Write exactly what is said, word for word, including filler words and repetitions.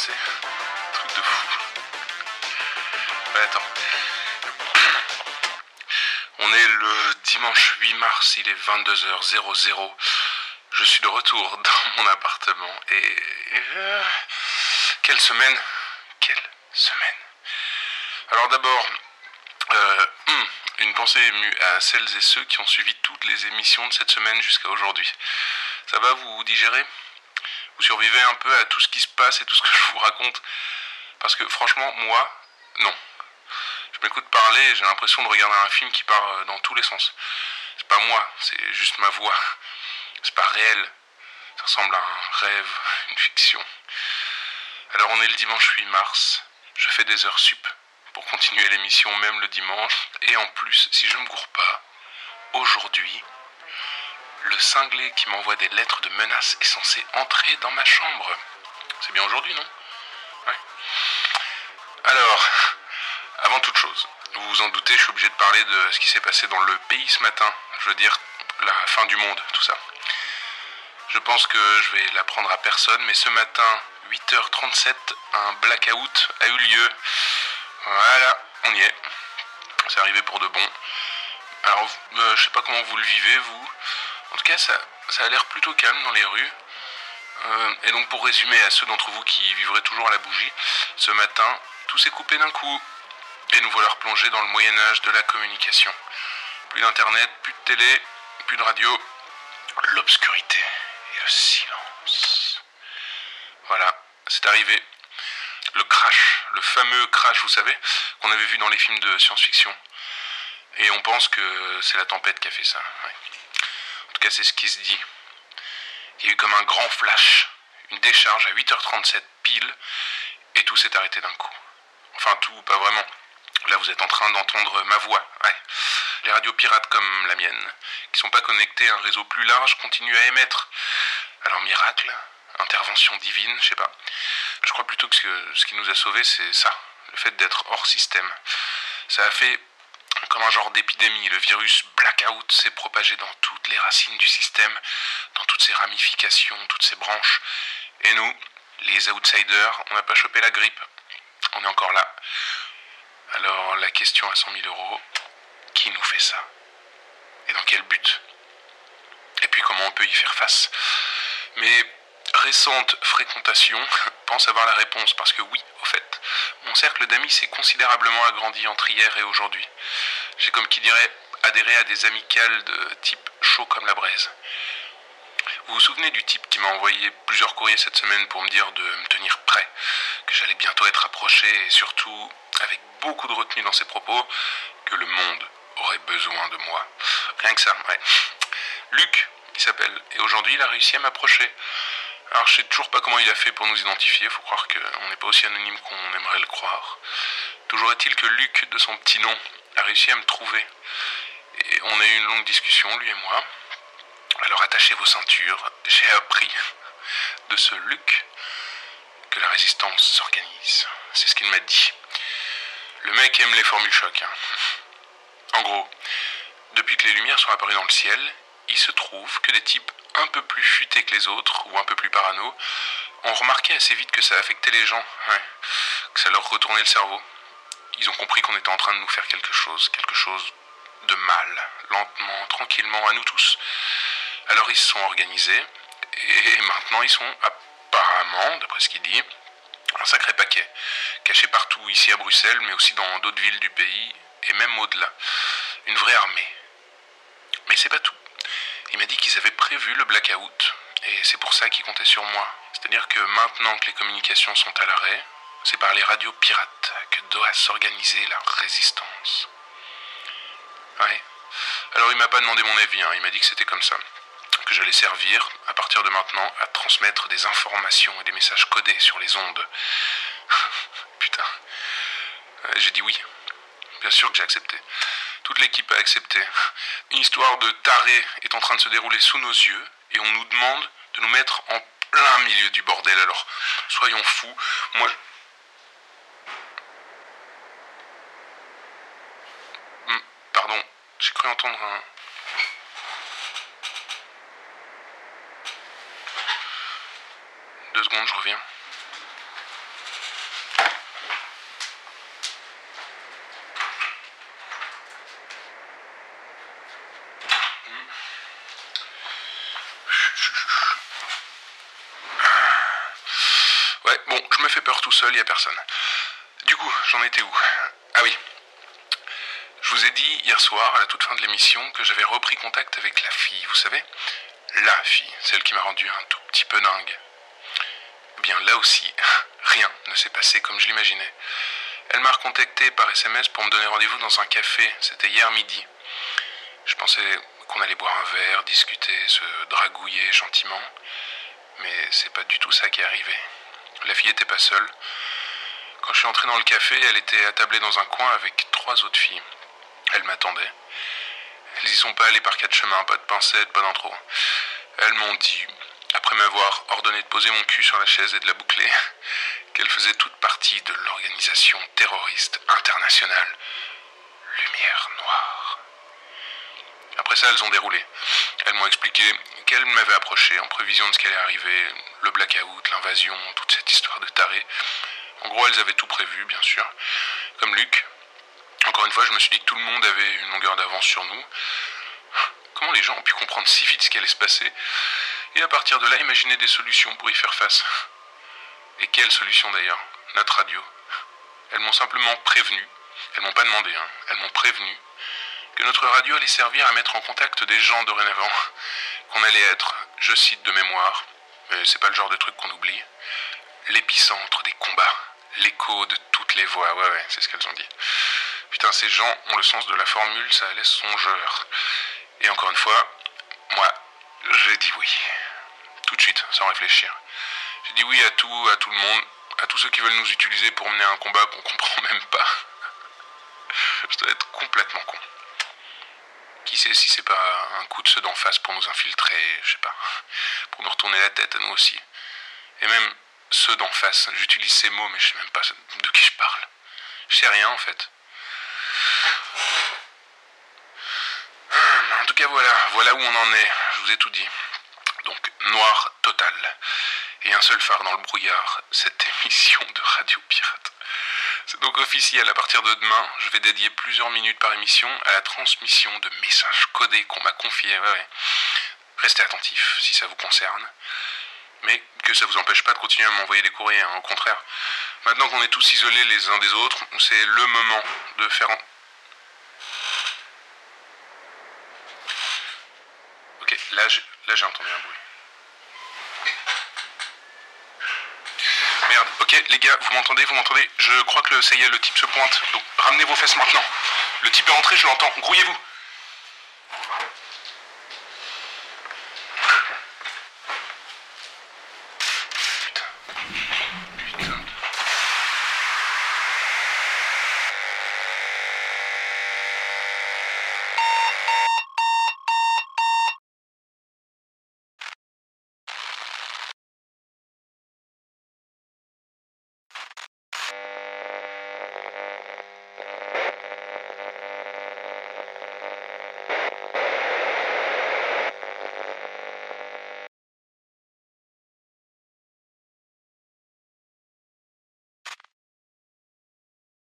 sais. Truc de fou. Mais attends. On est le dimanche huit mars, il est vingt-deux heures. Je suis de retour dans mon appartement et... Euh... Quelle semaine! Quelle semaine! Alors d'abord, euh, une pensée émue à celles et ceux qui ont suivi toutes les émissions de cette semaine jusqu'à aujourd'hui. Ça va, vous digérez? Vous survivez un peu à tout ce qui se passe et tout ce que je vous raconte? Parce que franchement, moi, non. Je m'écoute parler et j'ai l'impression de regarder un film qui part dans tous les sens. C'est pas moi, c'est juste ma voix. C'est pas réel. Ça ressemble à un rêve, une fiction. Alors on est le dimanche huit mars, je fais des heures sup pour continuer l'émission même le dimanche. Et en plus, si je me gourre pas, aujourd'hui, le cinglé qui m'envoie des lettres de menaces est censé entrer dans ma chambre. C'est bien aujourd'hui, non? Ouais. Alors, avant toute chose, vous vous en doutez, je suis obligé de parler de ce qui s'est passé dans le pays ce matin. Je veux dire, la fin du monde, tout ça. Je pense que je vais l'apprendre à personne, mais ce matin, huit heures trente-sept, un blackout a eu lieu. Voilà, on y est. C'est arrivé pour de bon. Alors, euh, je sais pas comment vous le vivez, vous. En tout cas, ça, ça a l'air plutôt calme dans les rues. Euh, et donc, pour résumer à ceux d'entre vous qui vivraient toujours à la bougie, ce matin, tout s'est coupé d'un coup. Et nous voilà replongés dans le Moyen-Âge de la communication. Plus d'internet, plus de télé, plus de radio. L'obscurité et le silence. Voilà, c'est arrivé. Le crash, le fameux crash, vous savez, qu'on avait vu dans les films de science-fiction. Et on pense que c'est la tempête qui a fait ça. Ouais. En tout cas, c'est ce qui se dit. Il y a eu comme un grand flash, une décharge à huit heures trente-sept pile, et tout s'est arrêté d'un coup. Enfin, tout, pas vraiment. Là, vous êtes en train d'entendre ma voix. Ouais. Les radios pirates comme la mienne, qui sont pas connectées à un réseau plus large, continuent à émettre. Alors, miracle, intervention divine, je sais pas. Je crois plutôt que ce qui nous a sauvés, c'est ça, le fait d'être hors système. Ça a fait comme un genre d'épidémie. Le virus blackout s'est propagé dans toutes les racines du système, dans toutes ses ramifications, toutes ses branches. Et nous, les outsiders, on n'a pas chopé la grippe. On est encore là. Alors, la question à cent mille euros, qui nous fait ça? Et dans quel but? Et puis, comment on peut y faire face? Mes récentes fréquentations pensent avoir la réponse, parce que oui, au fait, mon cercle d'amis s'est considérablement agrandi entre hier et aujourd'hui. J'ai, comme qui dirait, adhéré à des amicales de type chaud comme la braise. Vous vous souvenez du type qui m'a envoyé plusieurs courriers cette semaine pour me dire de me tenir prêt, que j'allais bientôt être approché, et surtout, avec beaucoup de retenue dans ses propos, que le monde aurait besoin de moi. Rien que ça, ouais. Luc, il s'appelle, et aujourd'hui il a réussi à m'approcher. Alors je sais toujours pas comment il a fait pour nous identifier, faut croire qu'on n'est pas aussi anonyme qu'on aimerait le croire. Toujours est-il que Luc, de son petit nom, a réussi à me trouver. Et on a eu une longue discussion, lui et moi. Alors attachez vos ceintures, j'ai appris de ce Luc que la résistance s'organise. C'est ce qu'il m'a dit. Le mec aime les formules choc. Hein. En gros, depuis que les lumières sont apparues dans le ciel, il se trouve que des types un peu plus futés que les autres, ou un peu plus parano, ont remarqué assez vite que ça affectait les gens, ouais, que ça leur retournait le cerveau. Ils ont compris qu'on était en train de nous faire quelque chose, quelque chose de mal, lentement, tranquillement, à nous tous. Alors ils se sont organisés, et maintenant ils sont apparemment, d'après ce qu'il dit, un sacré paquet, caché partout ici à Bruxelles, mais aussi dans d'autres villes du pays, et même au-delà. Une vraie armée. Mais c'est pas tout. Il m'a dit qu'ils avaient prévu le blackout, et c'est pour ça qu'ils comptaient sur moi. C'est-à-dire que maintenant que les communications sont à l'arrêt, c'est par les radios pirates que doit s'organiser la résistance. Ouais. Alors il m'a pas demandé mon avis, hein. Il m'a dit que c'était comme ça. Que j'allais servir, à partir de maintenant, à transmettre des informations et des messages codés sur les ondes. Putain. Euh, j'ai dit oui. Bien sûr que j'ai accepté. Toute l'équipe a accepté. Une histoire de taré est en train de se dérouler sous nos yeux, et on nous demande de nous mettre en plein milieu du bordel. Alors, soyons fous. Moi, je... Pardon, j'ai cru entendre un... Deux secondes, je reviens. Ouais, bon, je me fais peur tout seul, y a personne. Du coup, j'en étais où? Ah oui. Je vous ai dit hier soir, à la toute fin de l'émission, que j'avais repris contact avec la fille, vous savez? La fille, celle qui m'a rendu un tout petit peu dingue. Eh bien, là aussi, rien ne s'est passé comme je l'imaginais. Elle m'a recontacté par S M S pour me donner rendez-vous dans un café. C'était hier midi. Je pensais qu'on allait boire un verre, discuter, se dragouiller gentiment. Mais c'est pas du tout ça qui est arrivé. La fille n'était pas seule. Quand je suis entré dans le café, elle était attablée dans un coin avec trois autres filles. Elles m'attendaient. Elles n'y sont pas allées par quatre chemins, pas de pincettes, pas d'intro. Elles m'ont dit, après m'avoir ordonné de poser mon cul sur la chaise et de la boucler, qu'elles faisaient toute partie de l'organisation terroriste internationale Lumière noire. Après ça, elles ont déroulé. Elles m'ont expliqué qu'elles m'avaient approché en prévision de ce qui allait arriver, le blackout, l'invasion, toute cette histoire de taré. En gros, elles avaient tout prévu, bien sûr, comme Luc. Encore une fois, je me suis dit que tout le monde avait une longueur d'avance sur nous. Comment les gens ont pu comprendre si vite ce qui allait se passer? Et à partir de là, imaginer des solutions pour y faire face. Et quelle solution d'ailleurs? Notre radio. Elles m'ont simplement prévenu, elles m'ont pas demandé, hein. Elles m'ont prévenu que notre radio allait servir à mettre en contact des gens dorénavant, qu'on allait être, je cite de mémoire, mais c'est pas le genre de truc qu'on oublie, l'épicentre des combats, l'écho de toutes les voix, ouais ouais, c'est ce qu'elles ont dit. Putain, ces gens ont le sens de la formule, ça laisse songeur. Et encore une fois, moi, j'ai dit oui. Tout de suite, sans réfléchir. J'ai dit oui à tout, à tout le monde, à tous ceux qui veulent nous utiliser pour mener un combat qu'on comprend même pas. Je dois être complètement con. Qui sait si c'est pas un coup de ceux d'en face pour nous infiltrer, je sais pas, pour nous retourner la tête à nous aussi. Et même ceux d'en face, j'utilise ces mots, mais je sais même pas de qui je parle. Je sais rien en fait. En tout cas voilà, voilà où on en est, je vous ai tout dit. Donc noir total, et un seul phare dans le brouillard, cette émission de Radio Pirate. C'est donc officiel, à partir de demain, je vais dédier plusieurs minutes par émission à la transmission de messages codés qu'on m'a confiés, ouais, ouais. Restez attentifs si ça vous concerne, mais que ça vous empêche pas de continuer à m'envoyer des courriers, hein. Au contraire. Maintenant qu'on est tous isolés les uns des autres, c'est le moment de faire en... Ok, là j'ai, là, j'ai entendu un bruit. Merde, ok les gars, vous m'entendez, vous m'entendez? Je crois que ça y est, le type se pointe, donc ramenez vos fesses maintenant. Le type est rentré, je l'entends, grouillez-vous.